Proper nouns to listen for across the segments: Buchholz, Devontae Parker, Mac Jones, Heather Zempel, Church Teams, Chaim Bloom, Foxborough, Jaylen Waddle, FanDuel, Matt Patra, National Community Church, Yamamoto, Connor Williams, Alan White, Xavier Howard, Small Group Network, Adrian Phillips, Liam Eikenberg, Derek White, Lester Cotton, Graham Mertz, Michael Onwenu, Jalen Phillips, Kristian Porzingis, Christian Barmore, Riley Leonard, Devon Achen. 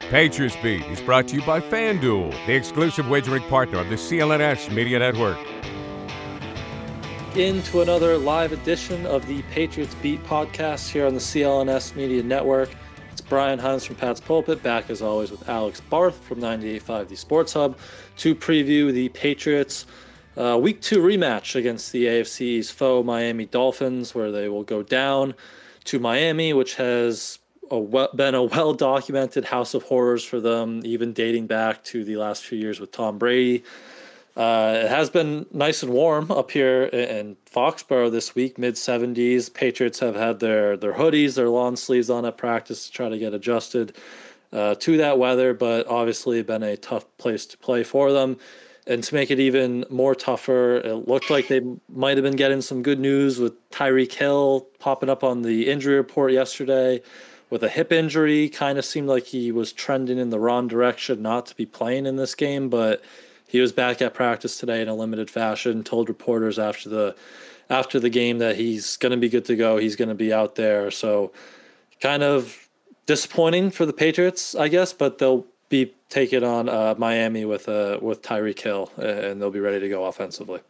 Patriots Beat is brought to you by FanDuel, the exclusive wagering partner of the CLNS Media Network. Into another live edition of the Patriots Beat podcast here on the CLNS Media Network. It's Brian Hines from Pat's Pulpit, back as always with Alex Barth from 98.5 The Sports Hub to preview the Patriots' Week 2 rematch against the AFC's foe Miami Dolphins, where they will go down to Miami, which has been a well-documented house of horrors for them, even dating back to the last few years with Tom Brady. It has been nice and warm up here in Foxborough this week, mid-70s. Patriots have had their hoodies, their long sleeves on at practice to try to get adjusted to that weather, but obviously been a tough place to play for them. And to make it even more tougher, it looked like they might have been getting some good news with Tyreek Hill popping up on the injury report yesterday with a hip injury. Kind of seemed like he was trending in the wrong direction not to be playing in this game, but he was back at practice today in a limited fashion, told reporters after the game that he's going to be good to go. He's going to be out there. So kind of disappointing for the Patriots, I guess, but they'll be taking on Miami with Tyreek Hill, and they'll be ready to go offensively.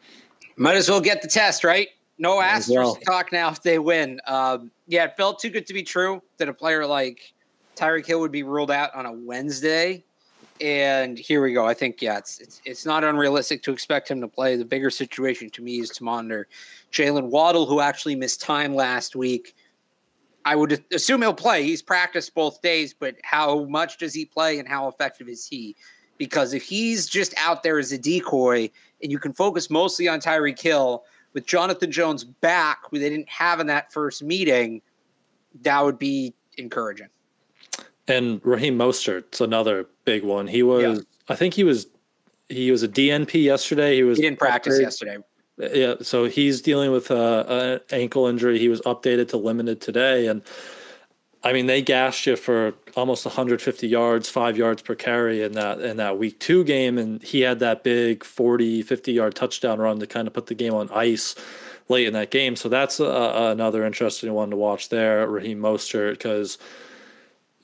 Might as well get the test, right? No asterisk talk now if they win. Yeah, it felt too good to be true that a player like Tyreek Hill would be ruled out on a Wednesday. And here we go. I think, yeah, it's not unrealistic to expect him to play. The bigger situation to me is to monitor Jaylen Waddle, who actually missed time last week. I would assume he'll play. He's practiced both days, but how much does he play and how effective is he? Because if he's just out there as a decoy and you can focus mostly on Tyreek Hill – with Jonathan Jones back, who they didn't have in that first meeting, that would be encouraging. And Raheem Mostert's another big one. He was, yeah. I think he was a DNP yesterday. He didn't practice yesterday. Yeah, so he's dealing with an ankle injury. He was updated to limited today, and I mean they gashed you for almost 150 yards, 5 yards per carry in that week 2 game, and he had that big 50 yard touchdown run to kind of put the game on ice late in that game. So that's another interesting one to watch there, Raheem Mostert, because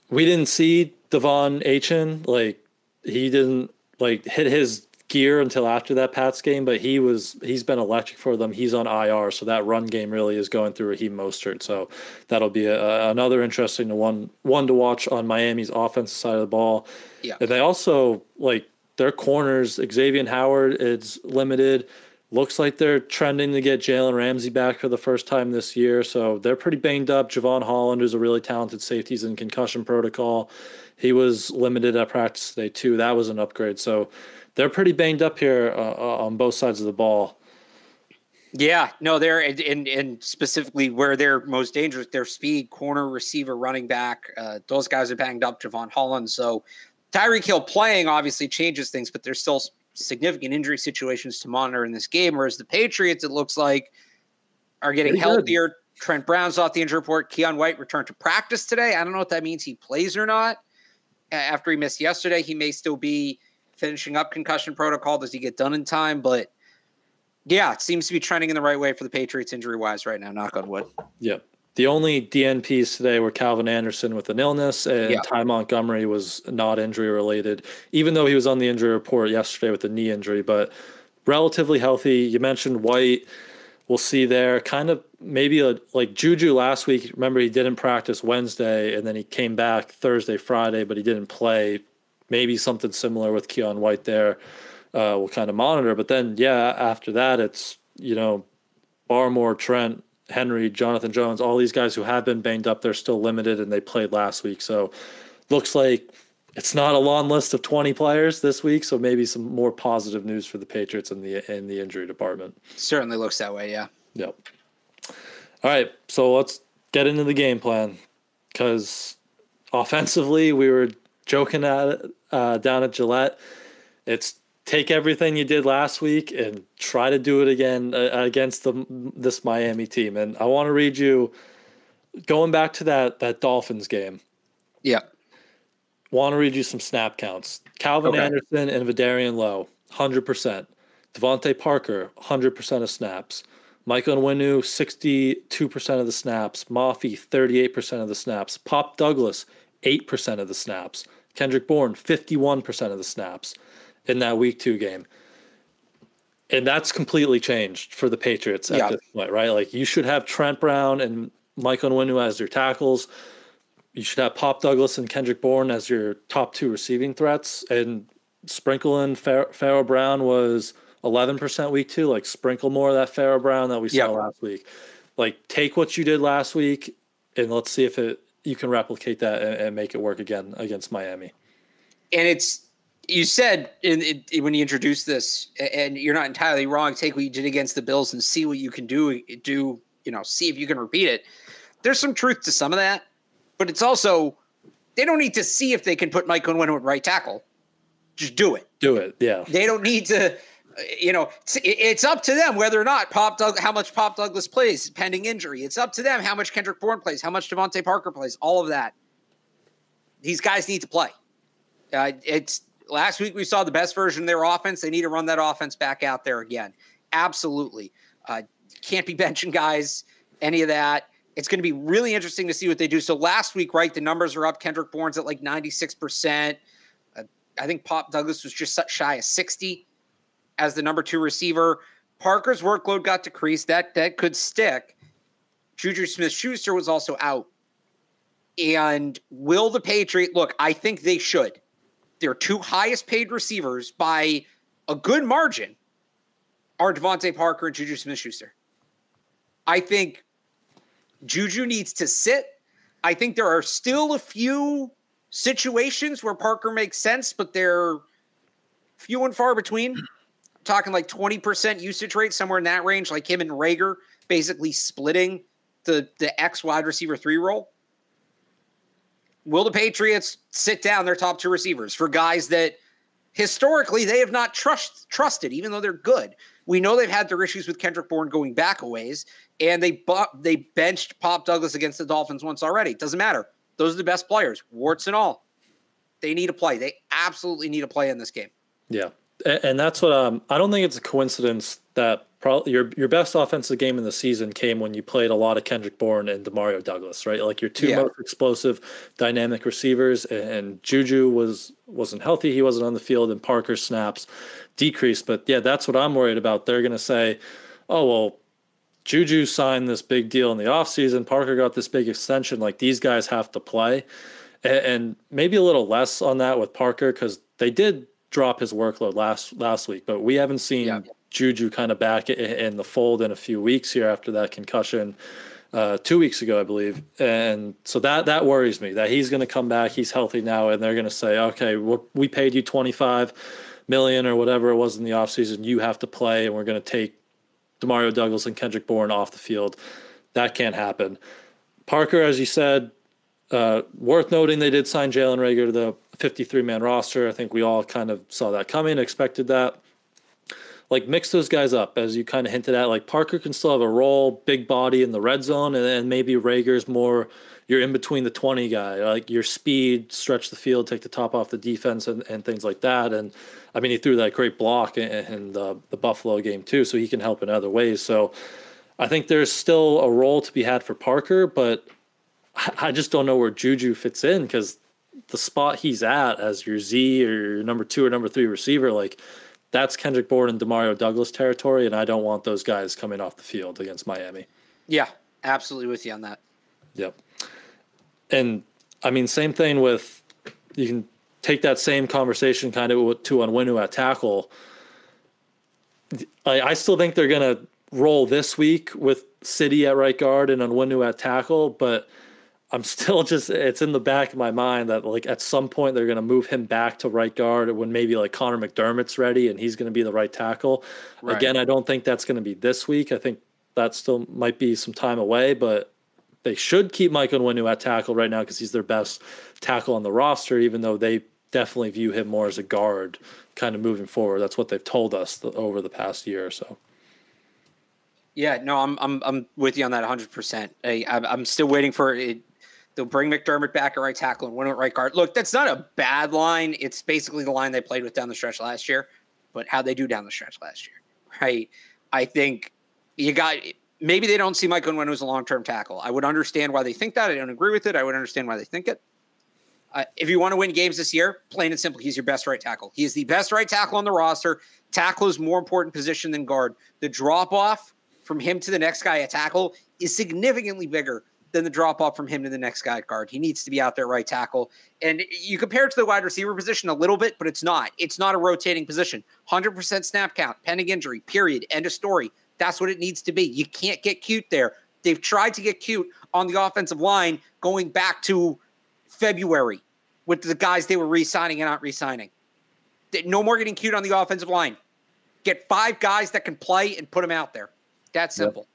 we didn't see Devon Achen, like he didn't like hit his gear until after that Pats game, but he's been electric for them. He's on IR, so that run game really is going through Raheem Mostert. So that'll be another interesting one to watch on Miami's offensive side of the ball. Yeah, and they also like their corners. Xavier Howard is limited. Looks like they're trending to get Jalen Ramsey back for the first time this year, so they're pretty banged up. Javon Holland, who's a really talented safety, is in concussion protocol. He was limited at practice today too. That was an upgrade. So they're pretty banged up here on both sides of the ball. Yeah, no, they're and specifically where they're most dangerous, their speed, corner, receiver, running back. Those guys are banged up, Javon Holland. So Tyreek Hill playing obviously changes things, but there's still significant injury situations to monitor in this game. Whereas the Patriots, it looks like, are getting healthier. Good. Trent Brown's off the injury report. Keon White returned to practice today. I don't know if that means he plays or not. After he missed yesterday, he may still be finishing up concussion protocol. Does he get done in time? But yeah, it seems to be trending in the right way for the Patriots injury wise right now, knock on wood. Yeah, the only DNPs today were Calvin Anderson with an illness, and Ty Montgomery was not injury related, even though he was on the injury report yesterday with a knee injury, but relatively healthy. You mentioned White. we'll see there. Kind of maybe like Juju last week. Remember, he didn't practice Wednesday, and then he came back Thursday, Friday, but he didn't play. Maybe something similar with Keon White there. We'll kind of monitor. But then, yeah, after that, it's, you know, Barmore, Trent, Henry, Jonathan Jones, all these guys who have been banged up, they're still limited, and they played last week. So looks like it's not a long list of 20 players this week, so maybe some more positive news for the Patriots in the injury department. Certainly looks that way, yeah. Yep. All right, so let's get into the game plan, because offensively we were joking at it down at Gillette. It's take everything you did last week and try to do it again against this Miami team. And I want to read you, going back to that Dolphins game. Yeah. Want to read you some snap counts. Anderson and Vidarian Lowe, 100%. Devontae Parker, 100% of snaps. Michael Onwenu, 62% of the snaps. Mafi, 38% of the snaps. Pop Douglas, 8% of the snaps. Kendrick Bourne, 51% of the snaps in that Week 2 game. And that's completely changed for the Patriots at this point, right? Like, you should have Trent Brown and Michael Onwenu as your tackles. You should have Pop Douglas and Kendrick Bourne as your top two receiving threats, and sprinkle in Pharaoh Brown was 11% Week 2. Like, sprinkle more of that Pharaoh Brown that we saw last week. Like, take what you did last week, and let's see if you can replicate that and make it work again against Miami. And you said when you introduced this, and you're not entirely wrong, take what you did against the Bills and see what you can do, you know, see if you can repeat it. There's some truth to some of that. But it's also, they don't need to see if they can put Mike Onwenu at right tackle. Just do it. Do it, yeah. They don't need to, you know, it's up to them whether or not how much Pop Douglas plays pending injury. It's up to them how much Kendrick Bourne plays, how much Devontae Parker plays, all of that. These guys need to play. Last week we saw the best version of their offense. They need to run that offense back out there again. Absolutely. Can't be benching guys, any of that. It's going to be really interesting to see what they do. So last week, right, the numbers are up. Kendrick Bourne's at like 96%. I think Pop Douglas was just shy of 60 as the number two receiver. Parker's workload got decreased. That could stick. Juju Smith-Schuster was also out. And will the Patriots – look, I think they should. Their two highest paid receivers by a good margin are Devontae Parker and Juju Smith-Schuster. I think – Juju needs to sit. I think there are still a few situations where Parker makes sense, but they're few and far between. I'm talking like 20% usage rate, somewhere in that range, like him and Reagor basically splitting the X wide receiver 3 role. Will the Patriots sit down their top two receivers for guys that historically they have not trusted, even though they're good? We know they've had their issues with Kendrick Bourne going back a ways, and they benched Pop Douglas against the Dolphins once already. Doesn't matter. Those are the best players, warts and all. They need to play. They absolutely need to play in this game. Yeah, and that's what I don't think it's a coincidence that probably your best offensive game in the season came when you played a lot of Kendrick Bourne and Demario Douglas, right? Like, your two most explosive, dynamic receivers, and Juju wasn't healthy. He wasn't on the field, and Parker snaps decreased. But yeah, that's what I'm worried about. They're going to say, oh, well, Juju signed this big deal in the offseason. Parker got this big extension. Like, these guys have to play. And maybe a little less on that with Parker, because they did drop his workload last week, but we haven't seen Juju kind of back in the fold in a few weeks here after that concussion 2 weeks ago, I believe. And so that worries me, that he's going to come back, he's healthy now, and they're going to say, okay, we paid you $25 million or whatever it was in the offseason, you have to play, and we're going to take Demario Douglas and Kendrick Bourne off the field. That can't happen. Parker, as you said, worth noting, they did sign Jaylen Reagor to the 53-man roster. I think we all kind of saw that coming, expected that. Like, mix those guys up, as you kind of hinted at. Like, Parker can still have a role, big body in the red zone, and maybe Rager's more you're in between the 20 guy. Like, your speed, stretch the field, take the top off the defense, and things like that. And, I mean, he threw that great block in the Buffalo game too, so he can help in other ways. So I think there's still a role to be had for Parker, but I just don't know where Juju fits in, because the spot he's at as your Z or your number 2 or number 3 receiver, like, that's Kendrick Bourne and Demario Douglas territory, and I don't want those guys coming off the field against Miami. Yeah, absolutely with you on that. Yep. And, I mean, same thing with – you can take that same conversation kind of to Onwenu at tackle. I still think they're going to roll this week with City at right guard and Onwenu at tackle, but I'm still just – it's in the back of my mind that, like, at some point they're going to move him back to right guard when maybe, like, Connor McDermott's ready and he's going to be the right tackle. Right. Again, I don't think that's going to be this week. I think that still might be some time away, but they should keep Michael Onwenu at tackle right now because he's their best tackle on the roster, even though they definitely view him more as a guard kind of moving forward. That's what they've told us over the past year or so. Yeah, no, I'm with you on that 100%. I'm still waiting for it. They'll bring McDermott back at right tackle and Onwenu at right guard. Look, that's not a bad line. It's basically the line they played with down the stretch last year, but how'd they do down the stretch last year, right? I think you got – maybe they don't see Mike Onwenu as a long-term tackle. I would understand why they think that. I don't agree with it. I would understand why they think it. If you want to win games this year, plain and simple, he's your best right tackle. He is the best right tackle on the roster. Tackle is more important position than guard. The drop-off from him to the next guy at tackle is significantly bigger than the drop-off from him to the next guy at guard. He needs to be out there right tackle. And you compare it to the wide receiver position a little bit, but it's not. It's not a rotating position. 100% snap count, pending injury, period, end of story. That's what it needs to be. You can't get cute there. They've tried to get cute on the offensive line going back to February with the guys they were re-signing and not re-signing. No more getting cute on the offensive line. Get five guys that can play and put them out there. That's simple.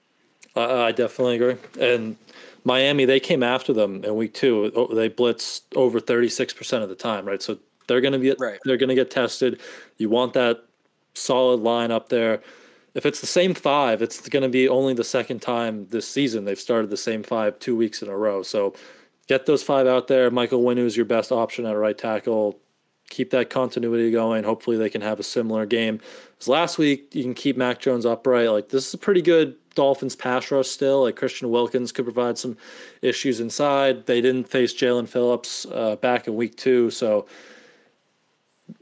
Yeah. I definitely agree. And Miami, they came after them in week two. They blitzed over 36% of the time, right? So they're going to be they're going to get tested. You want that solid line up there. If it's the same five, it's going to be only the second time this season they've started the same five 2 weeks in a row. So get those five out there. Michael Onwenu is your best option at right tackle. Keep that continuity going. Hopefully they can have a similar game as last week. You can keep Mac Jones upright. Like, this is a pretty good Dolphins pass rush still. Like, Christian Wilkins could provide some issues inside. They didn't face Jalen Phillips back in week two, so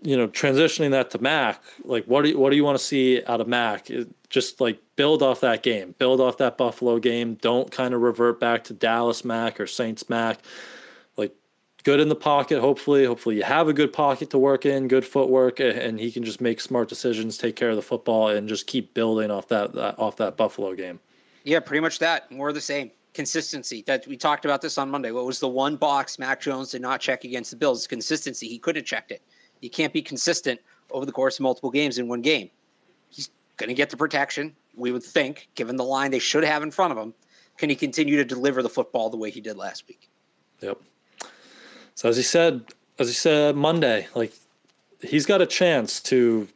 you know, transitioning that to Mac, like, what do you want to see out of Mac? Just, like, build off that game, build off that Buffalo game. Don't kind of revert back to Dallas Mac or Saints Mac. Like, good in the pocket, hopefully you have a good pocket to work in, good footwork, and he can just make smart decisions, take care of the football, and just keep building off that Buffalo game. Yeah, pretty much that. More of the same. Consistency. That we talked about this on Monday. What was the one box Mac Jones did not check against the Bills? Consistency. He could have checked it. You can't be consistent over the course of multiple games in one game. He's going to get the protection, we would think, given the line they should have in front of him. Can he continue to deliver the football the way he did last week? Yep. So as he said Monday, like, he's got a chance to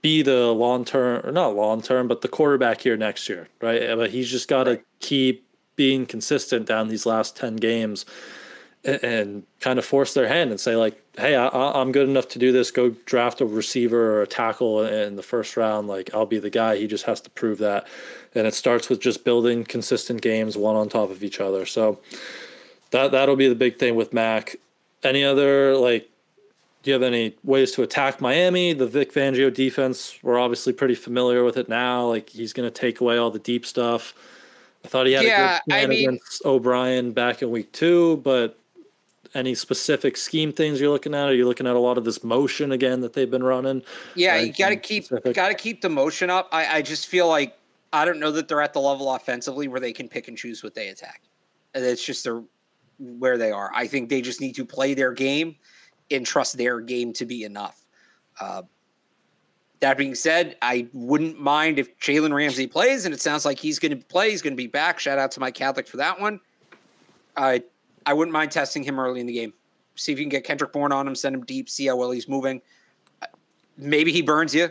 be the long-term, or not long-term, but the quarterback here next year, right? But he's just got to keep being consistent down these last 10 games and kind of force their hand and say, like, hey, I'm good enough to do this. Go draft a receiver or a tackle in the first round. Like, I'll be the guy. He just has to prove that. And it starts with just building consistent games, one on top of each other. So that'll be the big thing with Mac. Any other, like, do you have any ways to attack Miami? The Vic Fangio defense, we're obviously pretty familiar with it now. Like, he's going to take away all the deep stuff. I thought he had a good plan against O'Brien back in week two, but any specific scheme things you're looking at? Are you looking at a lot of this motion again that they've been running? Yeah, you got to keep the motion up. I just feel like I don't know that they're at the level offensively where they can pick and choose what they attack. And it's just where they are. I think they just need to play their game and trust their game to be enough. That being said, I wouldn't mind if Jalen Ramsey plays, and it sounds like he's going to play. He's going to be back. Shout out to my Catholic for that one. I wouldn't mind testing him early in the game. See if you can get Kendrick Bourne on him, send him deep, see how well he's moving. Maybe he burns you,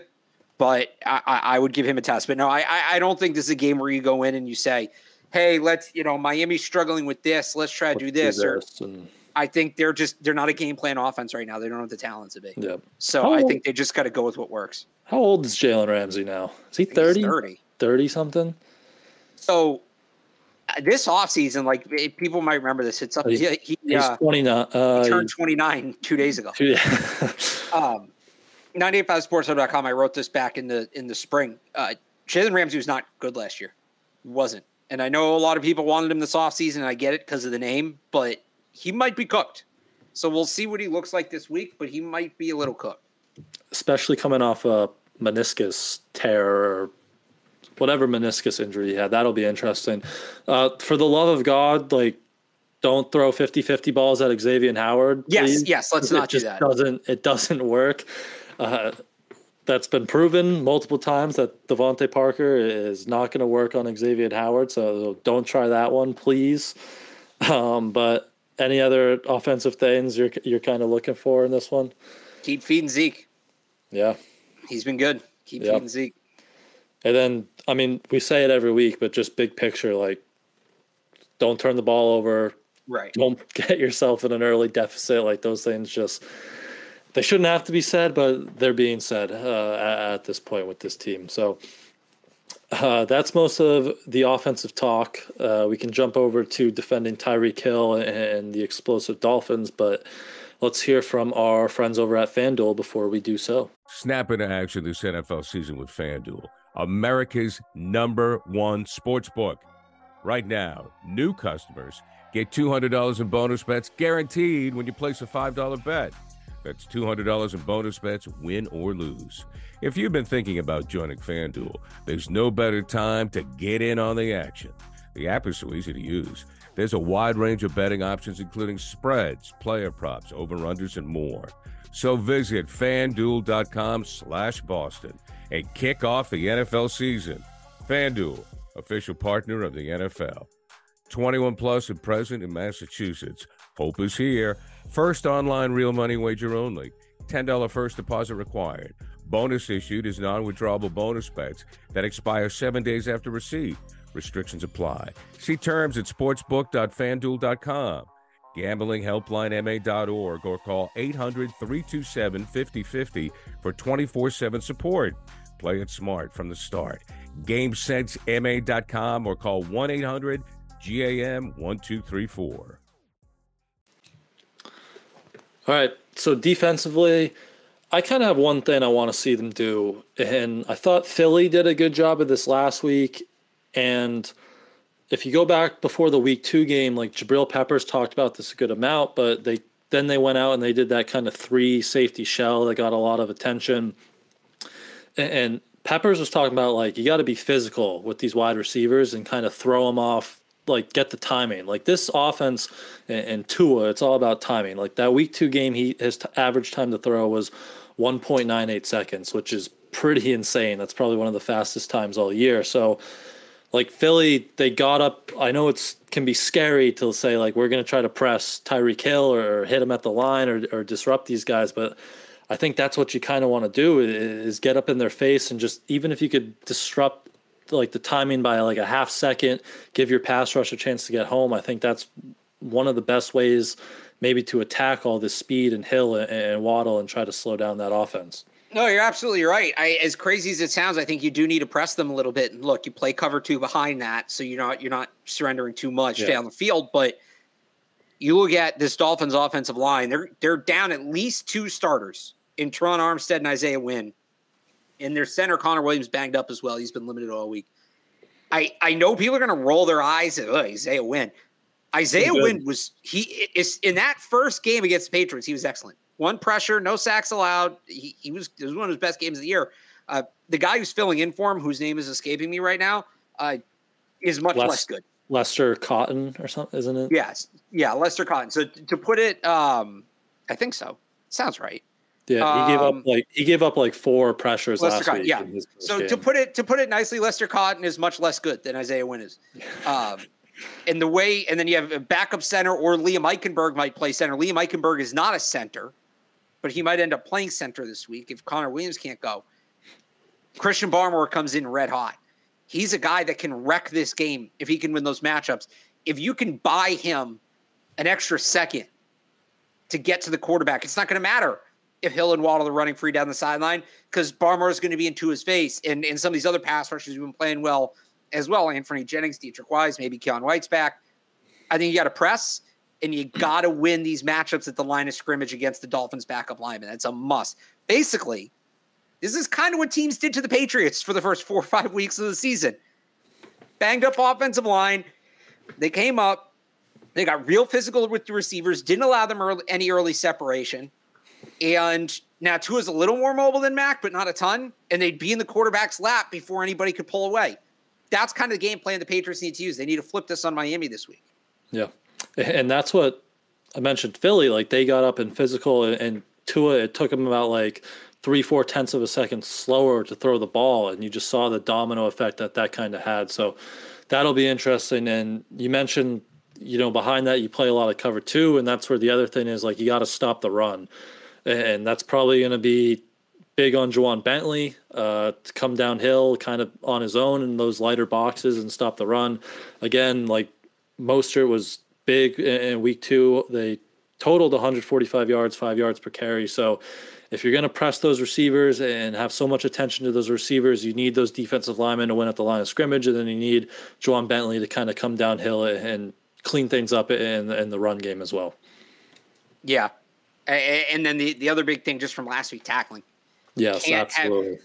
but I would give him a test. But no, I don't think this is a game where you go in and you say, hey, let's, you know, Miami's struggling with this. Let's try to do this. I think they're not a game plan offense right now. They don't have the talent to be. Yep. So I think they just got to go with what works. How old is Jalen Ramsey now? Is he 30? 30 something? So this offseason, like, people might remember this. It's up. He's 29. He turned 29 2 days ago. Yeah. 985sportshub.com, I wrote this back in the spring. Jalen Ramsey was not good last year. He wasn't. And I know a lot of people wanted him this offseason, and I get it because of the name, but he might be cooked. So we'll see what he looks like this week, but he might be a little cooked. Especially coming off a meniscus tear or whatever meniscus injury he had. That'll be interesting. For the love of God, don't throw 50-50 balls at Xavier Howard. Please. Yes, let's not do that. It doesn't work. That's been proven multiple times that Devontae Parker is not going to work on Xavier Howard, so don't try that one, please. But any other offensive things you're kind of looking for in this one? Keep feeding Zeke. Yeah. He's been good. Keep feeding Zeke. And then, we say it every week, but just big picture, don't turn the ball over. Right. Don't get yourself in an early deficit. Those things they shouldn't have to be said, but they're being said at this point with this team. So that's most of the offensive talk. We can jump over to defending Tyreek Hill and the explosive Dolphins, but let's hear from our friends over at FanDuel before we do so. Snap into action this NFL season with FanDuel, America's #1 sports book. Right now, new customers get $200 in bonus bets guaranteed when you place a $5 bet. That's $200 in bonus bets, win or lose. If you've been thinking about joining FanDuel, there's no better time to get in on the action. The app is so easy to use. There's a wide range of betting options, including spreads, player props, over-unders, and more. So visit FanDuel.com/Boston and kick off the NFL season. FanDuel, official partner of the NFL. 21 plus and present in Massachusetts. Hope is here. First online real money wager only. $10 first deposit required. Bonus issued is non-withdrawable bonus bets that expire 7 days after receipt. Restrictions apply. See terms at sportsbook.fanduel.com. Gambling helpline ma.org or call 800-327-5050 for 24/7 support. Play it smart from the start. GameSenseMA.com or call 1-800-GAM-1234. All right, so defensively, I kind of have one thing I want to see them do, and I thought Philly did a good job of this last week, and if you go back before the Week 2 game, Jabril Peppers talked about this a good amount, but they went out and they did that kind of three safety shell that got a lot of attention, and Peppers was talking about, you got to be physical with these wide receivers and kind of throw them off, get the timing. This offense and Tua, it's all about timing. That Week 2 game, his average time to throw was 1.98 seconds, which is pretty insane. That's probably one of the fastest times all year. So, Philly, they got up. I know it can be scary to say, we're going to try to press Tyreek Hill or hit him at the line or disrupt these guys, but I think that's what you kind of want to do is get up in their face and just, even if you could disrupt the timing by a half second, give your pass rush a chance to get home. I think that's one of the best ways maybe to attack all this speed and Hill and Waddle and try to slow down that offense. No, you're absolutely right. As crazy as it sounds, I think you do need to press them a little bit. And look, you play cover two behind that, so you're not surrendering too much down the field, but you look at this Dolphins offensive line, they're down at least two starters in Teron Armstead and Isaiah Wynn. And their center, Connor Williams, banged up as well. He's been limited all week. I know people are going to roll their eyes at Isaiah Wynn. Isaiah Wynn is in that first game against the Patriots. He was excellent. One pressure, no sacks allowed. It was one of his best games of the year. The guy who's filling in for him, whose name is escaping me right now, is much less good. Lester Cotton or something, isn't it? Yes. Yeah, Lester Cotton. So to put it, I think so. Sounds right. Yeah, he gave up four pressures Lester last Cotton, week. Yeah. So to put it nicely, Lester Cotton is much less good than Isaiah Wynn is. And then you have a backup center, or Liam Eikenberg might play center. Liam Eikenberg is not a center, but he might end up playing center this week if Connor Williams can't go. Christian Barmore comes in red hot. He's a guy that can wreck this game if he can win those matchups. If you can buy him an extra second to get to the quarterback, it's not going to matter if Hill and Waddle are running free down the sideline, because Barmore is going to be into his face. And some of these other pass rushers who've been playing well as well, Anthony Jennings, Dietrich Wise, maybe Keon White's back. I think you got to press, and you got to win these matchups at the line of scrimmage against the Dolphins' backup linemen. That's a must. Basically, This is kind of what teams did to the Patriots for the first 4 or 5 weeks of the season. Banged up offensive line. They came up. They got real physical with the receivers. Didn't allow them any early separation. And now Tua's a little more mobile than Mac, but not a ton. And they'd be in the quarterback's lap before anybody could pull away. That's kind of the game plan the Patriots need to use. They need to flip this on Miami this week. Yeah. And that's what I mentioned. Philly, like they got up in physical and Tua, it took him about like 3-4 tenths of a second slower to throw the ball. And you just saw the domino effect that kind of had. So that'll be interesting. And you mentioned, behind that you play a lot of cover two. And that's where the other thing is like, you got to stop the run. And that's probably going to be big on Juwan Bentley to come downhill kind of on his own in those lighter boxes and stop the run. Again, like Mostert was big in week two. They totaled 145 yards, 5 yards per carry. So if you're going to press those receivers and have so much attention to those receivers, you need those defensive linemen to win at the line of scrimmage. And then you need Juwan Bentley to kind of come downhill and clean things up in the run game as well. Yeah. And then the other big thing just from last week, tackling. Yes, absolutely.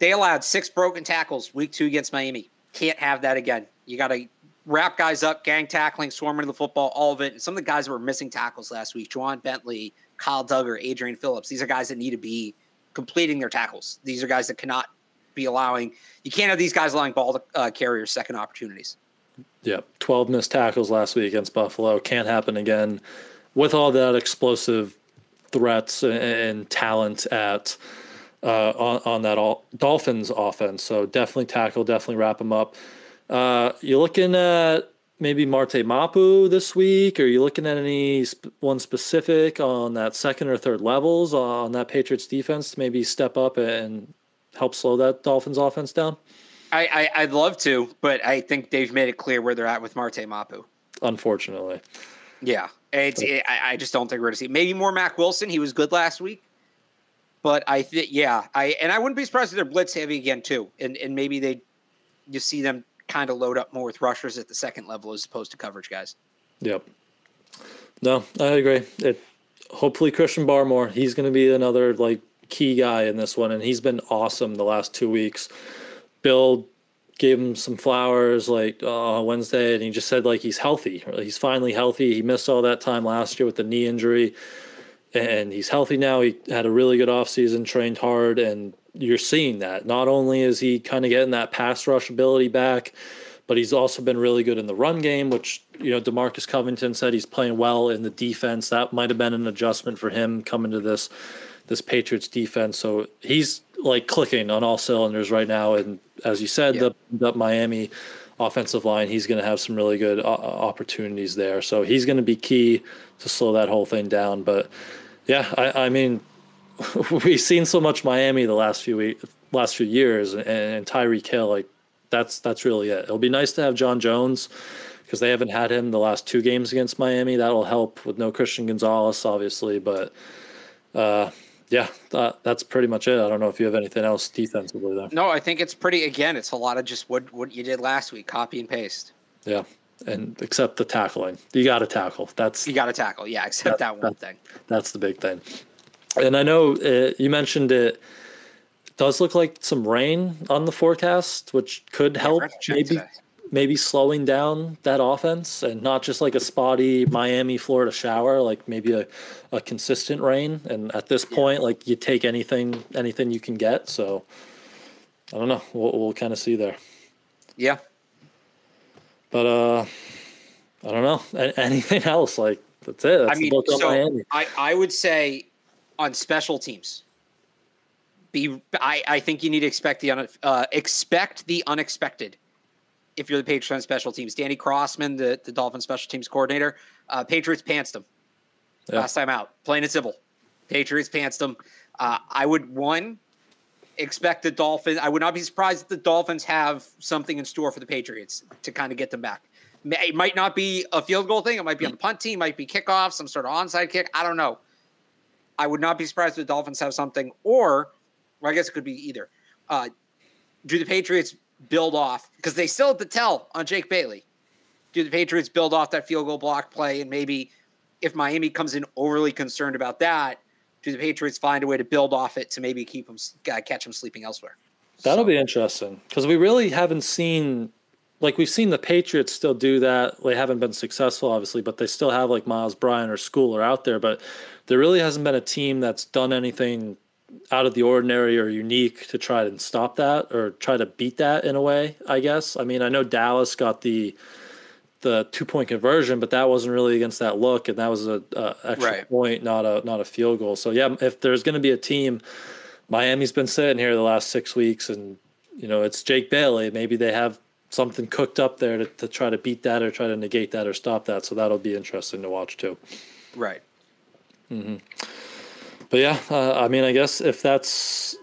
They allowed 6 broken tackles week 2 against Miami. Can't have that again. You got to wrap guys up, gang tackling, swarming to the football, all of it. And some of the guys that were missing tackles last week, Juwan Bentley, Kyle Duggar, Adrian Phillips, these are guys that need to be completing their tackles. These are guys that cannot be allowing – you can't have these guys allowing ball carriers second opportunities. Yeah, 12 missed tackles last week against Buffalo. Can't happen again. With all that explosive – threats and talent at on that all Dolphins offense. So definitely tackle, definitely wrap them up. You're looking at maybe Marte Mapu this week. Are you looking at any one specific on that second or third levels on that Patriots defense to maybe step up and help slow that Dolphins offense down? I'd love to, but I think they've made it clear where they're at with Marte Mapu. Unfortunately. Yeah. I just don't think we're going to see it. Maybe more Mac Wilson. He was good last week, but I wouldn't be surprised if they're blitz heavy again too. And maybe you see them kind of load up more with rushers at the second level as opposed to coverage guys. Yep. No, I agree. Hopefully Christian Barmore, he's going to be another like key guy in this one. And he's been awesome the last 2 weeks. Bill gave him some flowers like on Wednesday, and he just said like he's healthy. He's finally healthy. He missed all that time last year with the knee injury, and he's healthy now. He had a really good offseason, trained hard, and you're seeing that. Not only is he kind of getting that pass rush ability back, but he's also been really good in the run game, which DeMarcus Covington said he's playing well in the defense. That might have been an adjustment for him coming to this Patriots defense. So he's like clicking on all cylinders right now. And as you said, the Miami offensive line, he's going to have some really good opportunities there. So he's going to be key to slow that whole thing down. But yeah, I mean, we've seen so much Miami the last few years and Tyreek Hill, like that's really it. It'll be nice to have John Jones because they haven't had him the last 2 games against Miami. That'll help with no Christian Gonzalez, obviously, but that's pretty much it. I don't know if you have anything else defensively there. No, I think it's it's a lot of just what you did last week, copy and paste. Yeah, and except the tackling. You got to tackle. You got to tackle, yeah, except that one thing. That's the big thing. And I know you mentioned it does look like some rain on the forecast, which could help maybe slowing down that offense and not just like a spotty Miami, Florida shower, like maybe a consistent rain. And at this point, like you take anything you can get. So I don't know. We'll kind of see there. Yeah. But I don't know. Anything else? Like that's it. That's Miami. I would say on special teams, I think you need to expect the unexpected. If you're the Patriots special teams, Danny Crossman, the Dolphins special teams coordinator, Patriots pantsed him last time out. Plain and simple. Patriots pantsed him. I would expect the Dolphins. I would not be surprised if the Dolphins have something in store for the Patriots to kind of get them back. It might not be a field goal thing. It might be on the punt team. It might be kickoff, some sort of onside kick. I don't know. I would not be surprised if the Dolphins have something, or I guess it could be either. Do the Patriots build off, because they still have to tell on Jake Bailey. Do the Patriots build off that field goal block play? And maybe if Miami comes in overly concerned about that, do the Patriots find a way to build off it to maybe keep them, catch them sleeping elsewhere? That'll be interesting, because we really haven't seen, like, we've seen the Patriots still do that. They haven't been successful, obviously, but they still have like Miles Bryant or Schooler out there. But there really hasn't been a team that's done anything out of the ordinary or unique to try and stop that or try to beat that in a way, I guess. I mean, I know Dallas got the 2-point conversion, but that wasn't really against that look, and that was a extra point, not a field goal. So yeah, if there's going to be a team, Miami's been sitting here the last 6 weeks, and you know it's Jake Bailey. Maybe they have something cooked up there to try to beat that or try to negate that or stop that. So that'll be interesting to watch too. Right. Mm-hmm. But yeah, I mean, I guess if that's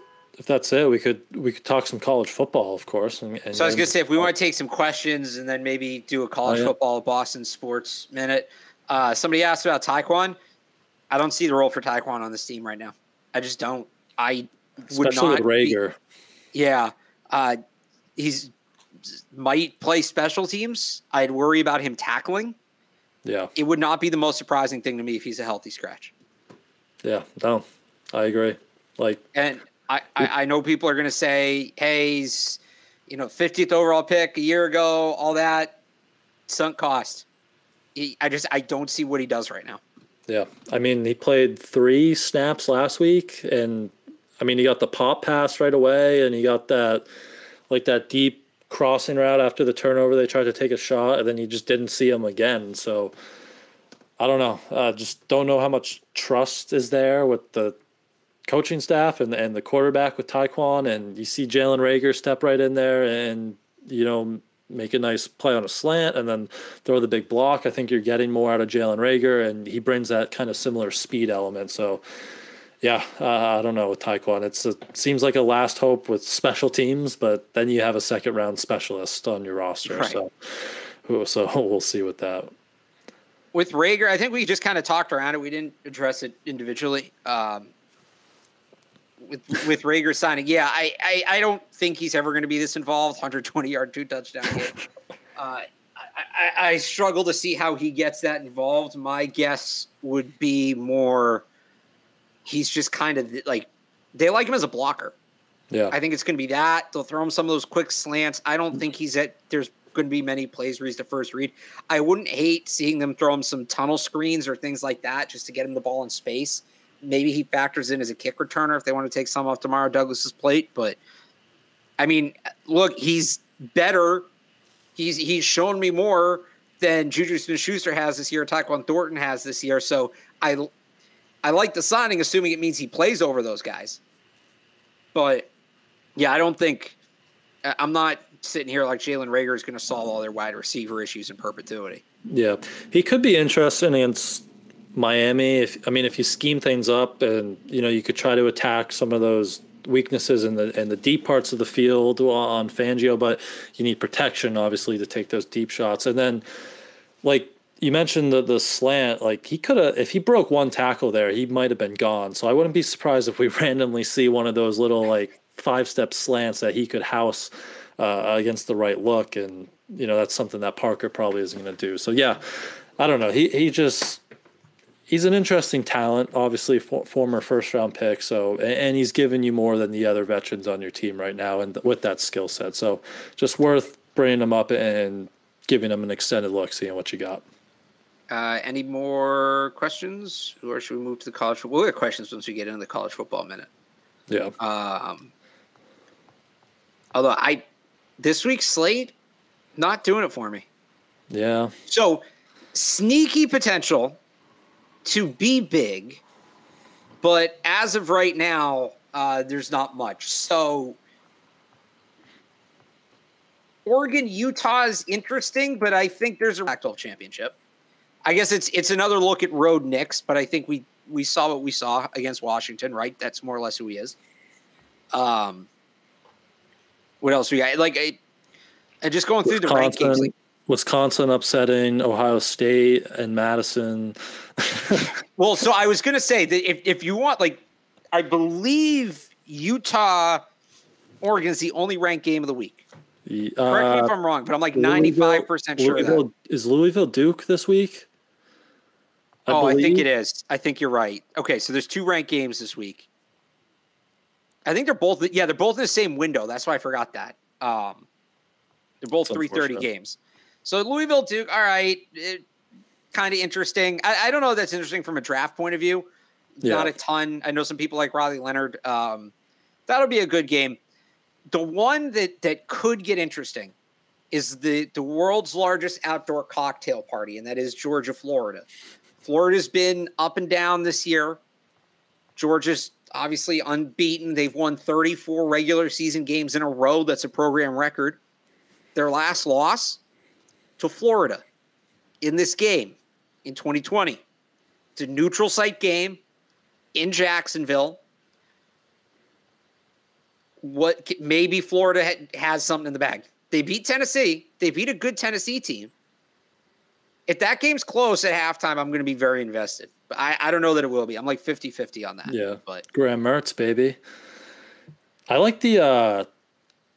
it, we could talk some college football, of course. And so I was going to say, if we want to take some questions and then maybe do a college football Boston sports minute. Somebody asked about Tyquan. I don't see the role for Tyquan on this team right now. I just don't. I would especially not. With Reagor. Yeah, he's might play special teams. I'd worry about him tackling. Yeah, it would not be the most surprising thing to me if he's a healthy scratch. Yeah, no, I agree. Like, and I know people are going to say, hey, he's, 50th overall pick a year ago, all that sunk cost. I don't see what he does right now. Yeah. I mean, he played 3 snaps last week, and I mean, he got the pop pass right away, and he got that deep crossing route after the turnover. They tried to take a shot, and then you just didn't see him again. So, I don't know. Just don't know how much trust is there with the coaching staff and the quarterback with Tyquan. And you see Jaylen Reagor step right in there and, make a nice play on a slant and then throw the big block. I think you're getting more out of Jaylen Reagor, and he brings that kind of similar speed element. So, yeah, I don't know with Tyquan. It seems like a last hope with special teams, but then you have a second-round specialist on your roster. Right. So we'll see with that. With Reagor, I think we just kind of talked around it. We didn't address it individually. With Reagor signing, yeah, I don't think he's ever going to be this involved. 120-yard, 2-touchdown game. I struggle to see how he gets that involved. My guess would be more he's just kind of like they like him as a blocker. Yeah, I think it's going to be that. They'll throw him some of those quick slants. I don't think there's going to be many plays where he's the first read. I wouldn't hate seeing them throw him some tunnel screens or things like that just to get him the ball in space. Maybe he factors in as a kick returner if they want to take some off Demario Douglas's plate. But I mean, look, he's better. He's shown me more than Juju Smith-Schuster has this year. Tyquan Thornton has this year. So I like the signing, assuming it means he plays over those guys. But yeah, I'm not sitting here like Jaylen Reagor is going to solve all their wide receiver issues in perpetuity. Yeah. He could be interesting against Miami. If you scheme things up and, you could try to attack some of those weaknesses in the deep parts of the field on Fangio, but you need protection, obviously, to take those deep shots. And then, like you mentioned, the slant, like he could have, if he broke one tackle there, he might've been gone. So I wouldn't be surprised if we randomly see one of those little like 5-step slants that he could house against the right look, and that's something that Parker probably isn't going to do. So yeah, I don't know. He's an interesting talent, obviously former first-round pick. So and he's given you more than the other veterans on your team right now, and with that skill set, so just worth bringing him up and giving him an extended look, seeing what you got. Any more questions, or should we move to the college football? We'll get questions once we get into the college football minute. Yeah. Although this week's slate, not doing it for me. Yeah. So, sneaky potential to be big, but as of right now, there's not much. So, Oregon, Utah is interesting, but I think there's a Pac-12 championship. I guess it's another look at road Knicks, but I think we saw what we saw against Washington, right? That's more or less who he is. What else we got? Like, I just going through the rankings. Like, Wisconsin upsetting Ohio State and Madison. Well, so I was going to say that if you want, like, I believe Utah, Oregon's the only ranked game of the week. Correct me if I'm wrong, but I'm like 95% sure. Is Louisville Duke this week? I think it is. I think you're right. Okay, so there's two ranked games this week. I think they're both in the same window. That's why I forgot that. They're both 3:30 games. So Louisville Duke, all right, kind of interesting. I don't know if that's interesting from a draft point of view. Yeah. Not a ton. I know some people like Riley Leonard. That'll be a good game. The one that could get interesting is the world's largest outdoor cocktail party, and that is Georgia, Florida. Florida's been up and down this year. Georgia's obviously unbeaten. They've won 34 regular season games in a row. That's a program record. Their last loss to Florida in this game in 2020. It's a neutral site game in Jacksonville. Maybe Florida has something in the bag. They beat Tennessee. They beat a good Tennessee team. If that game's close at halftime, I'm going to be very invested. But I don't know that it will be. I'm like 50-50 on that. Yeah, but Graham Mertz, baby. I like the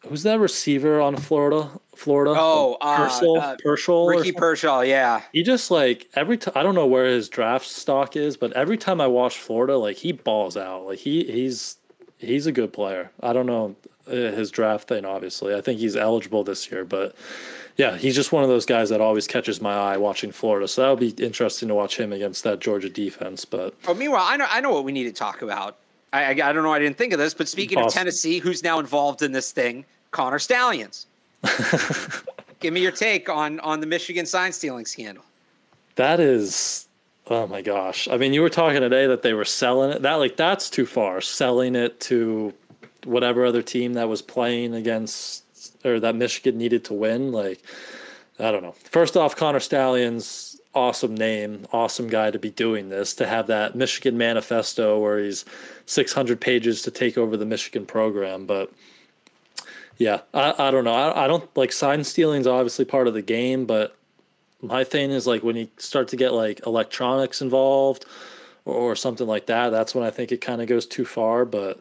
who's that receiver on Florida? Oh, Pershaw. Ricky Pershaw, yeah. He just like every time. I don't know where his draft stock is, but every time I watch Florida, like he balls out. Like he's a good player. I don't know his draft thing. Obviously, I think he's eligible this year, but. Yeah, he's just one of those guys that always catches my eye watching Florida. So that'll be interesting to watch him against that Georgia defense. But meanwhile, I know what we need to talk about. I don't know. I didn't think of this, but speaking of Tennessee, who's now involved in this thing, Connor Stallions. Give me your take on the Michigan sign stealing scandal. That is, oh my gosh. I mean, you were talking today that they were selling it. That's too far. Selling it to whatever other team that was playing against. Or that Michigan needed to win. I don't know. First off, Connor Stallions, awesome name, awesome guy to be doing this, to have that Michigan manifesto where he's 600 pages to take over the Michigan program. But yeah, I don't know. I don't like sign stealing is obviously part of the game, but my thing is when you start to get electronics involved or something like that, that's when I think it kind of goes too far. But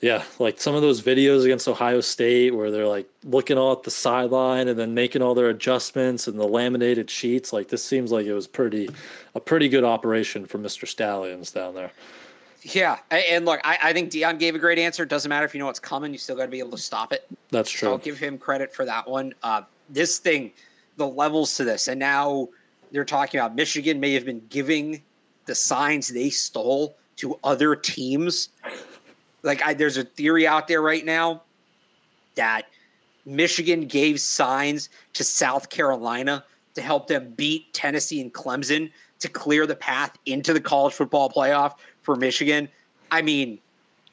yeah, some of those videos against Ohio State where they're looking all at the sideline and then making all their adjustments and the laminated sheets. This seems like it was a pretty good operation for Mr. Stallions down there. Yeah, and look, I think Dion gave a great answer. It doesn't matter if you know what's coming. You still got to be able to stop it. That's true. So I'll give him credit for that one. This thing, the levels to this, and now they're talking about Michigan may have been giving the signs they stole to other teams. There's a theory out there right now that Michigan gave signs to South Carolina to help them beat Tennessee and Clemson to clear the path into the college football playoff for Michigan. I mean,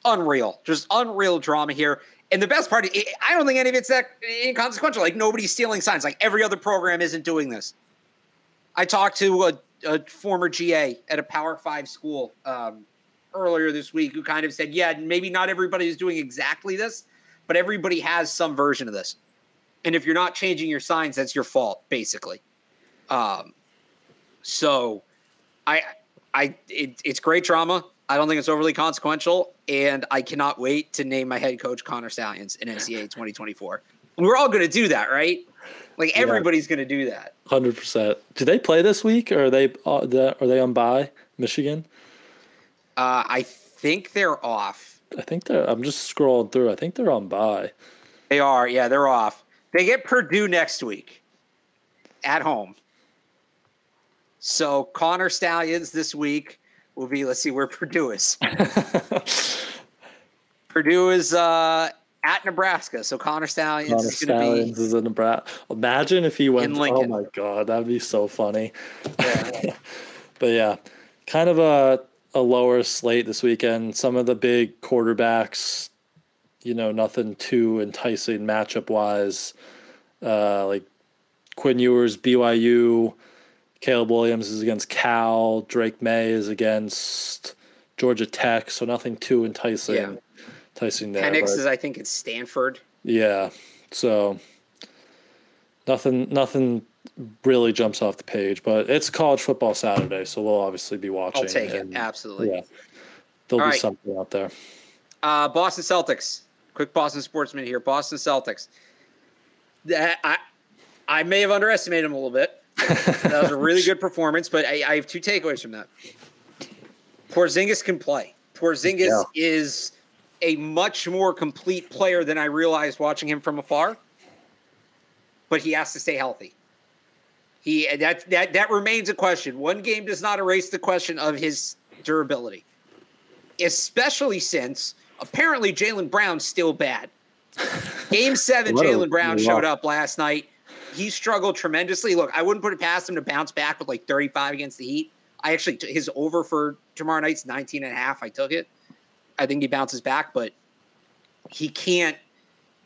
unreal. Just unreal drama here. And the best part, I don't think any of it's that inconsequential. Nobody's stealing signs. Every other program isn't doing this. I talked to a former GA at a Power 5 school earlier this week who kind of said, yeah, maybe not everybody is doing exactly this, but everybody has some version of this. And if you're not changing your signs, that's your fault, basically. So it's great drama. I don't think it's overly consequential, and I cannot wait to name my head coach Connor Stallions in NCAA 2024. We're all going to do that, right? Everybody's going to do that. 100%. Do they play this week, or are they on bye, Michigan? I think they're off. I'm just scrolling through. I think they're on bye. They are. Yeah, they're off. They get Purdue next week at home. So Connor Stallions this week will be, let's see where Purdue is. Purdue is at Nebraska. So Connor Stallions is in Nebraska. Imagine if he went. Oh my God, that'd be so funny. Yeah. But yeah, kind of a lower slate this weekend. Some of the big quarterbacks, nothing too enticing matchup wise, like Quinn Ewers, BYU, Caleb Williams is against Cal, Drake May is against Georgia Tech. So nothing too enticing. Yeah. Enticing there. Penix is, I think it's Stanford. Yeah. So nothing really jumps off the page, but it's college football Saturday, so we'll obviously be watching. I'll take it, absolutely. Yeah, there'll be something out there. Boston Celtics. Quick Boston sportsman here. Boston Celtics. I may have underestimated them a little bit. That was a really good performance, but I have two takeaways from that. Porzingis can play. Porzingis is a much more complete player than I realized watching him from afar, but he has to stay healthy. That remains a question. One game does not erase the question of his durability, especially since apparently Jaylen Brown's still bad. Game 7, Jaylen Brown showed up last night. He struggled tremendously. Look, I wouldn't put it past him to bounce back with like 35 against the Heat. I actually took his over for tomorrow night's 19.5. I took it. I think he bounces back, but he can't.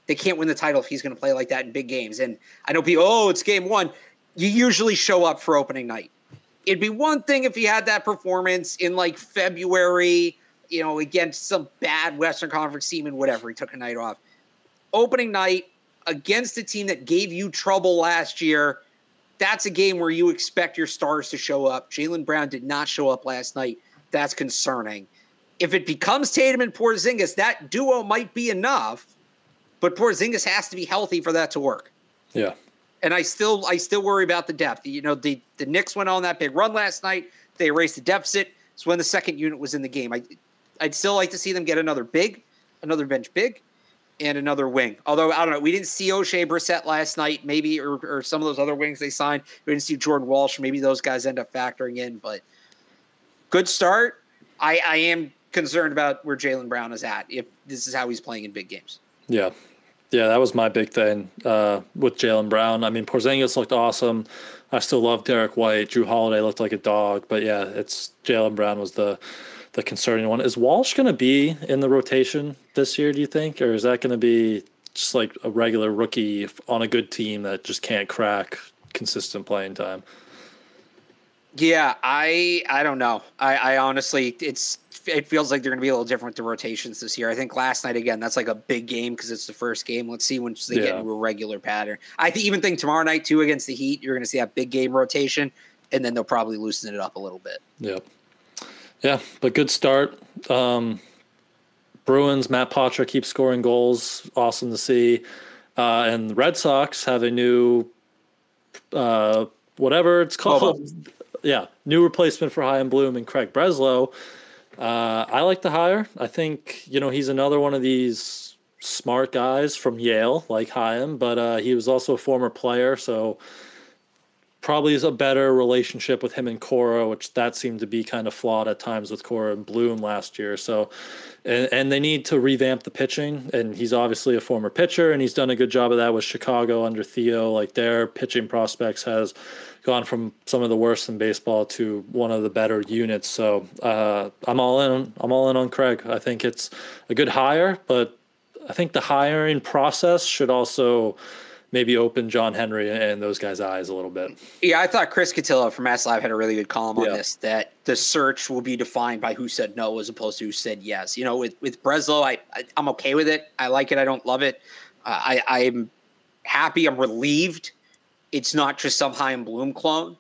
They can't win the title if he's going to play like that in big games. And I know people, it's game one. You usually show up for opening night. It'd be one thing if he had that performance in like February, against some bad Western Conference team and whatever. He took a night off. Opening night against a team that gave you trouble last year, that's a game where you expect your stars to show up. Jaylen Brown did not show up last night. That's concerning. If it becomes Tatum and Porzingis, that duo might be enough, but Porzingis has to be healthy for that to work. Yeah. And I still worry about the depth. The Knicks went on that big run last night. They erased the deficit. It's when the second unit was in the game. I'd still like to see them get another big, another bench big, and another wing. Although, I don't know, we didn't see O'Shea Brissett last night, maybe, or some of those other wings they signed. We didn't see Jordan Walsh. Maybe those guys end up factoring in, but good start. I am concerned about where Jaylen Brown is at, if this is how he's playing in big games. Yeah. Yeah, that was my big thing with Jaylen Brown. I mean, Porzingis looked awesome. I still love Derek White. Jrue Holiday looked like a dog. But, yeah, it's Jaylen Brown was the concerning one. Is Walsh going to be in the rotation this year, do you think? Or is that going to be just like a regular rookie on a good team that just can't crack consistent playing time? Yeah, I don't know. I honestly, it feels like they're going to be a little different with the rotations this year. I think last night, again, that's like a big game because it's the first game. Let's see once they get into a regular pattern. I even think tomorrow night, too, against the Heat, you're going to see that big game rotation, and then they'll probably loosen it up a little bit. Yep. Yeah, but good start. Bruins, Matt Patra keeps scoring goals. Awesome to see. And the Red Sox have a new whatever it's called. Oh, yeah, new replacement for Chaim Bloom and Craig Breslow. I like the hire. I think, he's another one of these smart guys from Yale, like Chaim, but he was also a former player, so probably is a better relationship with him and Cora, which that seemed to be kind of flawed at times with Cora and Bloom last year. So, and they need to revamp the pitching, and he's obviously a former pitcher, and he's done a good job of that with Chicago under Theo. Like, their pitching prospects has gone from some of the worst in baseball to one of the better units. So I'm all in. I'm all in on Craig. I think it's a good hire, but I think the hiring process should also maybe open John Henry and those guys' eyes a little bit. Yeah, I thought Chris Cotillo from Mass Live had a really good column on this, that the search will be defined by who said no as opposed to who said yes. With Breslow, I'm okay with it. I like it. I don't love it. I'm happy. I'm relieved. It's not just some Chaim Bloom clone,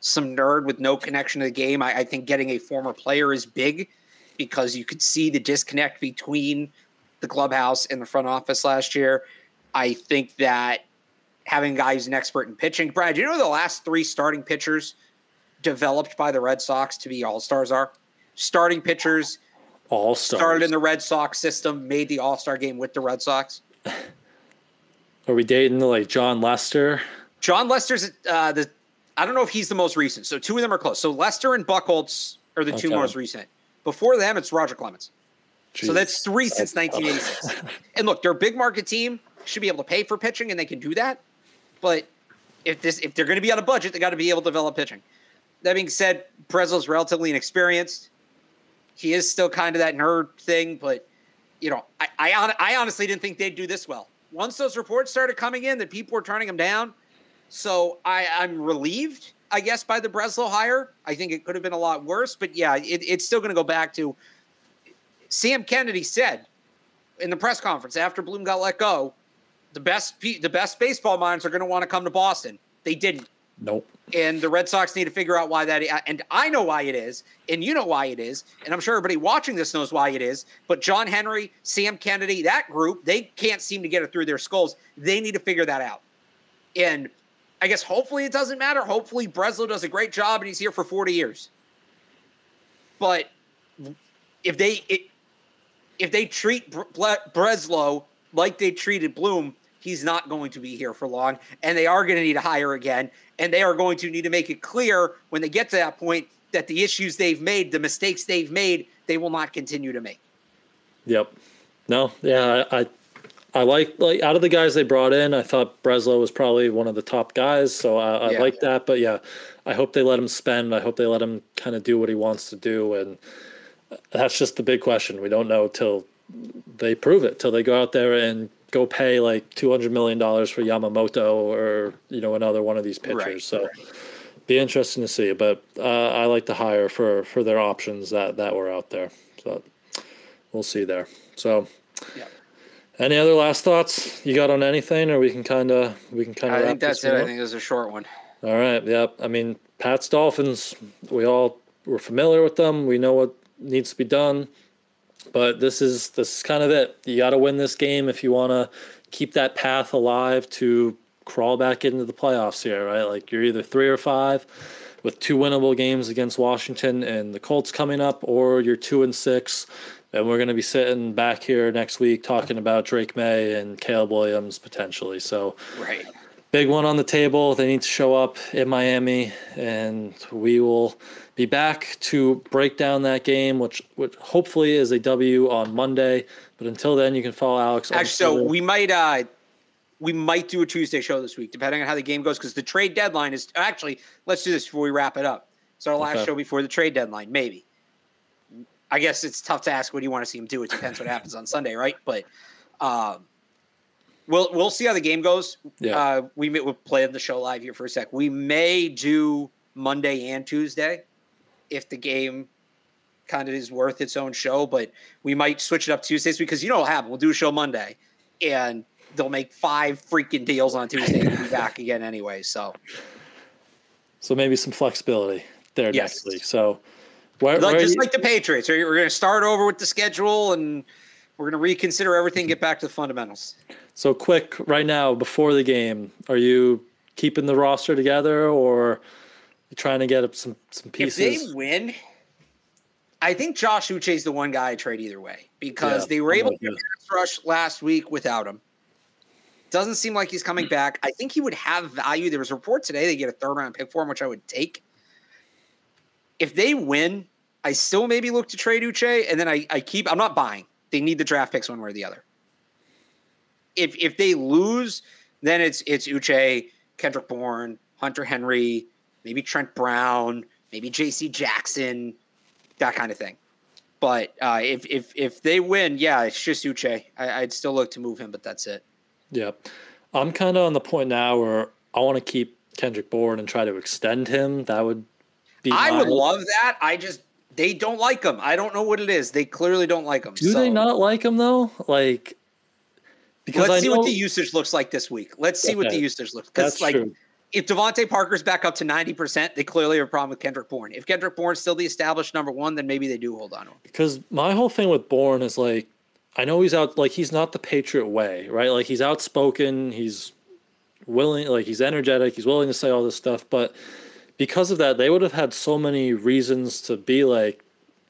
some nerd with no connection to the game. I think getting a former player is big because you could see the disconnect between the clubhouse and the front office last year. I think that having guys an expert in pitching. Brad, do you know the last 3 starting pitchers developed by the Red Sox to be all-stars are? Starting pitchers started in the Red Sox system, made the all-star game with the Red Sox. Are we dating like John Lester? John Lester's I don't know if he's the most recent. So 2 of them are close. So Lester and Buchholz are the 2 most recent. Before them, it's Roger Clemens. Jeez. So that's 3 since 1986. And look, they're a big market team. Should be able to pay for pitching, and they can do that. But if they're going to be on a budget, they got to be able to develop pitching. That being said, Breslow's relatively inexperienced. He is still kind of that nerd thing, but I honestly didn't think they'd do this well. Once those reports started coming in, that people were turning them down. So I'm relieved, I guess, by the Breslow hire. I think it could have been a lot worse, but yeah, it's still going to go back to Sam Kennedy said in the press conference after Bloom got let go, the best baseball minds are going to want to come to Boston. They didn't. Nope. And the Red Sox need to figure out why that is. And I know why it is, and you know why it is, and I'm sure everybody watching this knows why it is, but John Henry, Sam Kennedy, that group, they can't seem to get it through their skulls. They need to figure that out. And I guess hopefully it doesn't matter. Hopefully Breslow does a great job and he's here for 40 years. But if they treat Breslow like they treated Bloom, he's not going to be here for long, and they are going to need to hire again, and they are going to need to make it clear when they get to that point that the issues they've made, the mistakes they've made, they will not continue to make. Yep. No, yeah, I like out of the guys they brought in, I thought Breslow was probably one of the top guys, so I like that. But yeah, I hope they let him spend. I hope they let him kind of do what he wants to do, and that's just the big question. We don't know till they prove it, till they go out there and go pay like $200 million for Yamamoto or another one of these pitchers. Right, so be interesting to see. But I like to hire for their options that were out there. So we'll see there. So. Yeah. Any other last thoughts you got on anything, or we can kind of. I think that's it. I think it's a short one. All right. Yep. Yeah. I mean, Pat's Dolphins. We all were familiar with them. We know what needs to be done, but this is kind of it. You got to win this game if you want to keep that path alive to crawl back into the playoffs here, right? Like you're either 3 or 5, with 2 winnable games against Washington and the Colts coming up, or you're 2 and 6. And we're going to be sitting back here next week talking about Drake May and Caleb Williams potentially. So right. Big one on the table. They need to show up in Miami, and we will be back to break down that game, which hopefully is a W on Monday. But until then, you can follow Alex. Actually, so we might do a Tuesday show this week, depending on how the game goes, because the trade deadline is – actually, let's do this before we wrap it up. It's our last show before the trade deadline, maybe. I guess it's tough to ask what do you want to see him do. It depends what happens on Sunday, right? But we'll see how the game goes. Yeah. We'll play the show live here for a sec. We may do Monday and Tuesday if the game kind of is worth its own show, but we might switch it up Tuesdays because what will happen. We'll do a show Monday, and they'll make 5 freaking deals on Tuesday and be back again anyway. So maybe some flexibility there next week. So. Like the Patriots, we're going to start over with the schedule, and we're going to reconsider everything, get back to the fundamentals. So quick, right now, before the game, are you keeping the roster together, or are you trying to get up some pieces? If they win, I think Josh Uche is the one guy I trade either way, because they were able to get pass rush last week without him. Doesn't seem like he's coming back. I think he would have value. There was a report today they get a 3rd-round pick for him, which I would take. If they win, I still maybe look to trade Uche, and then I'm not buying. They need the draft picks one way or the other. If they lose, then it's Uche, Kendrick Bourne, Hunter Henry, maybe Trent Brown, maybe JC Jackson, that kind of thing. But if they win, it's just Uche. I'd still look to move him, but that's it. Yeah. I'm kind of on the point now where I want to keep Kendrick Bourne and try to extend him. That would be I would love that. They don't like him. I don't know what it is. They clearly don't like him. Do they not like him though? Like, because let's see what the usage looks like this week. Let's see what the usage looks because true. If Devontae Parker's back up to 90%, they clearly have a problem with Kendrick Bourne. If Kendrick Bourne's still the established number one, then maybe they do hold on to him. Because my whole thing with Bourne is like, I know he's out. Like he's not the Patriot way, right? Like he's outspoken. He's willing. Like he's energetic. He's willing to say all this stuff, but. Because of that, they would have had so many reasons to be like,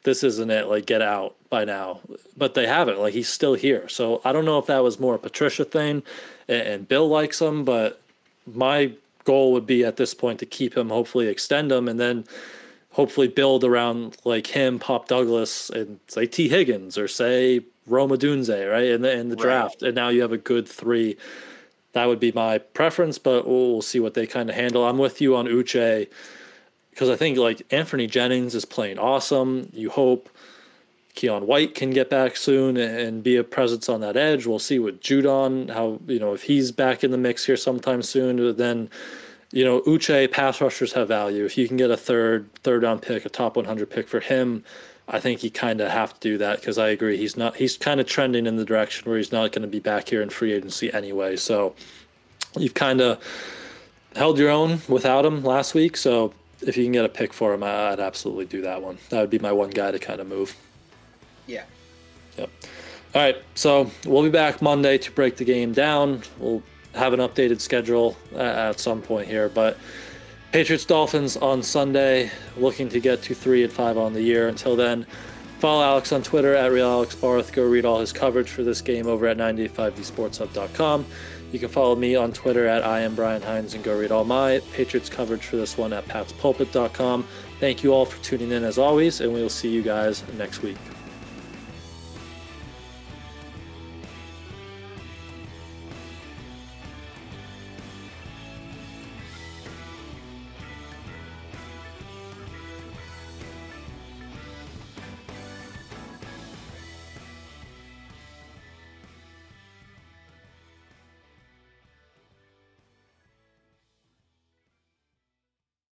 this isn't it, like, get out by now. But they haven't. Like, he's still here. So I don't know if that was more a Patricia thing and Bill likes him, but my goal would be at this point to keep him, hopefully extend him, and then hopefully build around, like, him, Pop Douglas, and say T. Higgins or say Rome Odunze, right, in the draft. And now you have a good 3. That would be my preference, but we'll see what they kind of handle. I'm with you on Uche because I think like Anthony Jennings is playing awesome. You hope Keon White can get back soon and be a presence on that edge. We'll see with Judon how if he's back in the mix here sometime soon. Then Uche pass rushers have value. If you can get a third round pick, a top 100 pick for him. I think he kind of have to do that because I agree he's kind of trending in the direction where he's not going to be back here in free agency anyway. So you've kind of held your own without him last week. So if you can get a pick for him, I'd absolutely do that one. That would be my one guy to kind of move. Yeah. Yep. All right. So we'll be back Monday to break the game down. We'll have an updated schedule at some point here. But Patriots Dolphins on Sunday, looking to get to 3-5 on the year. Until then, follow Alex on Twitter at RealAlexBarth. Go read all his coverage for this game over at 985thesportshub.com. You can follow me on Twitter at @IamBrianHines and go read all my Patriots coverage for this one at patspulpit.com. Thank you all for tuning in as always, and we will see you guys next week.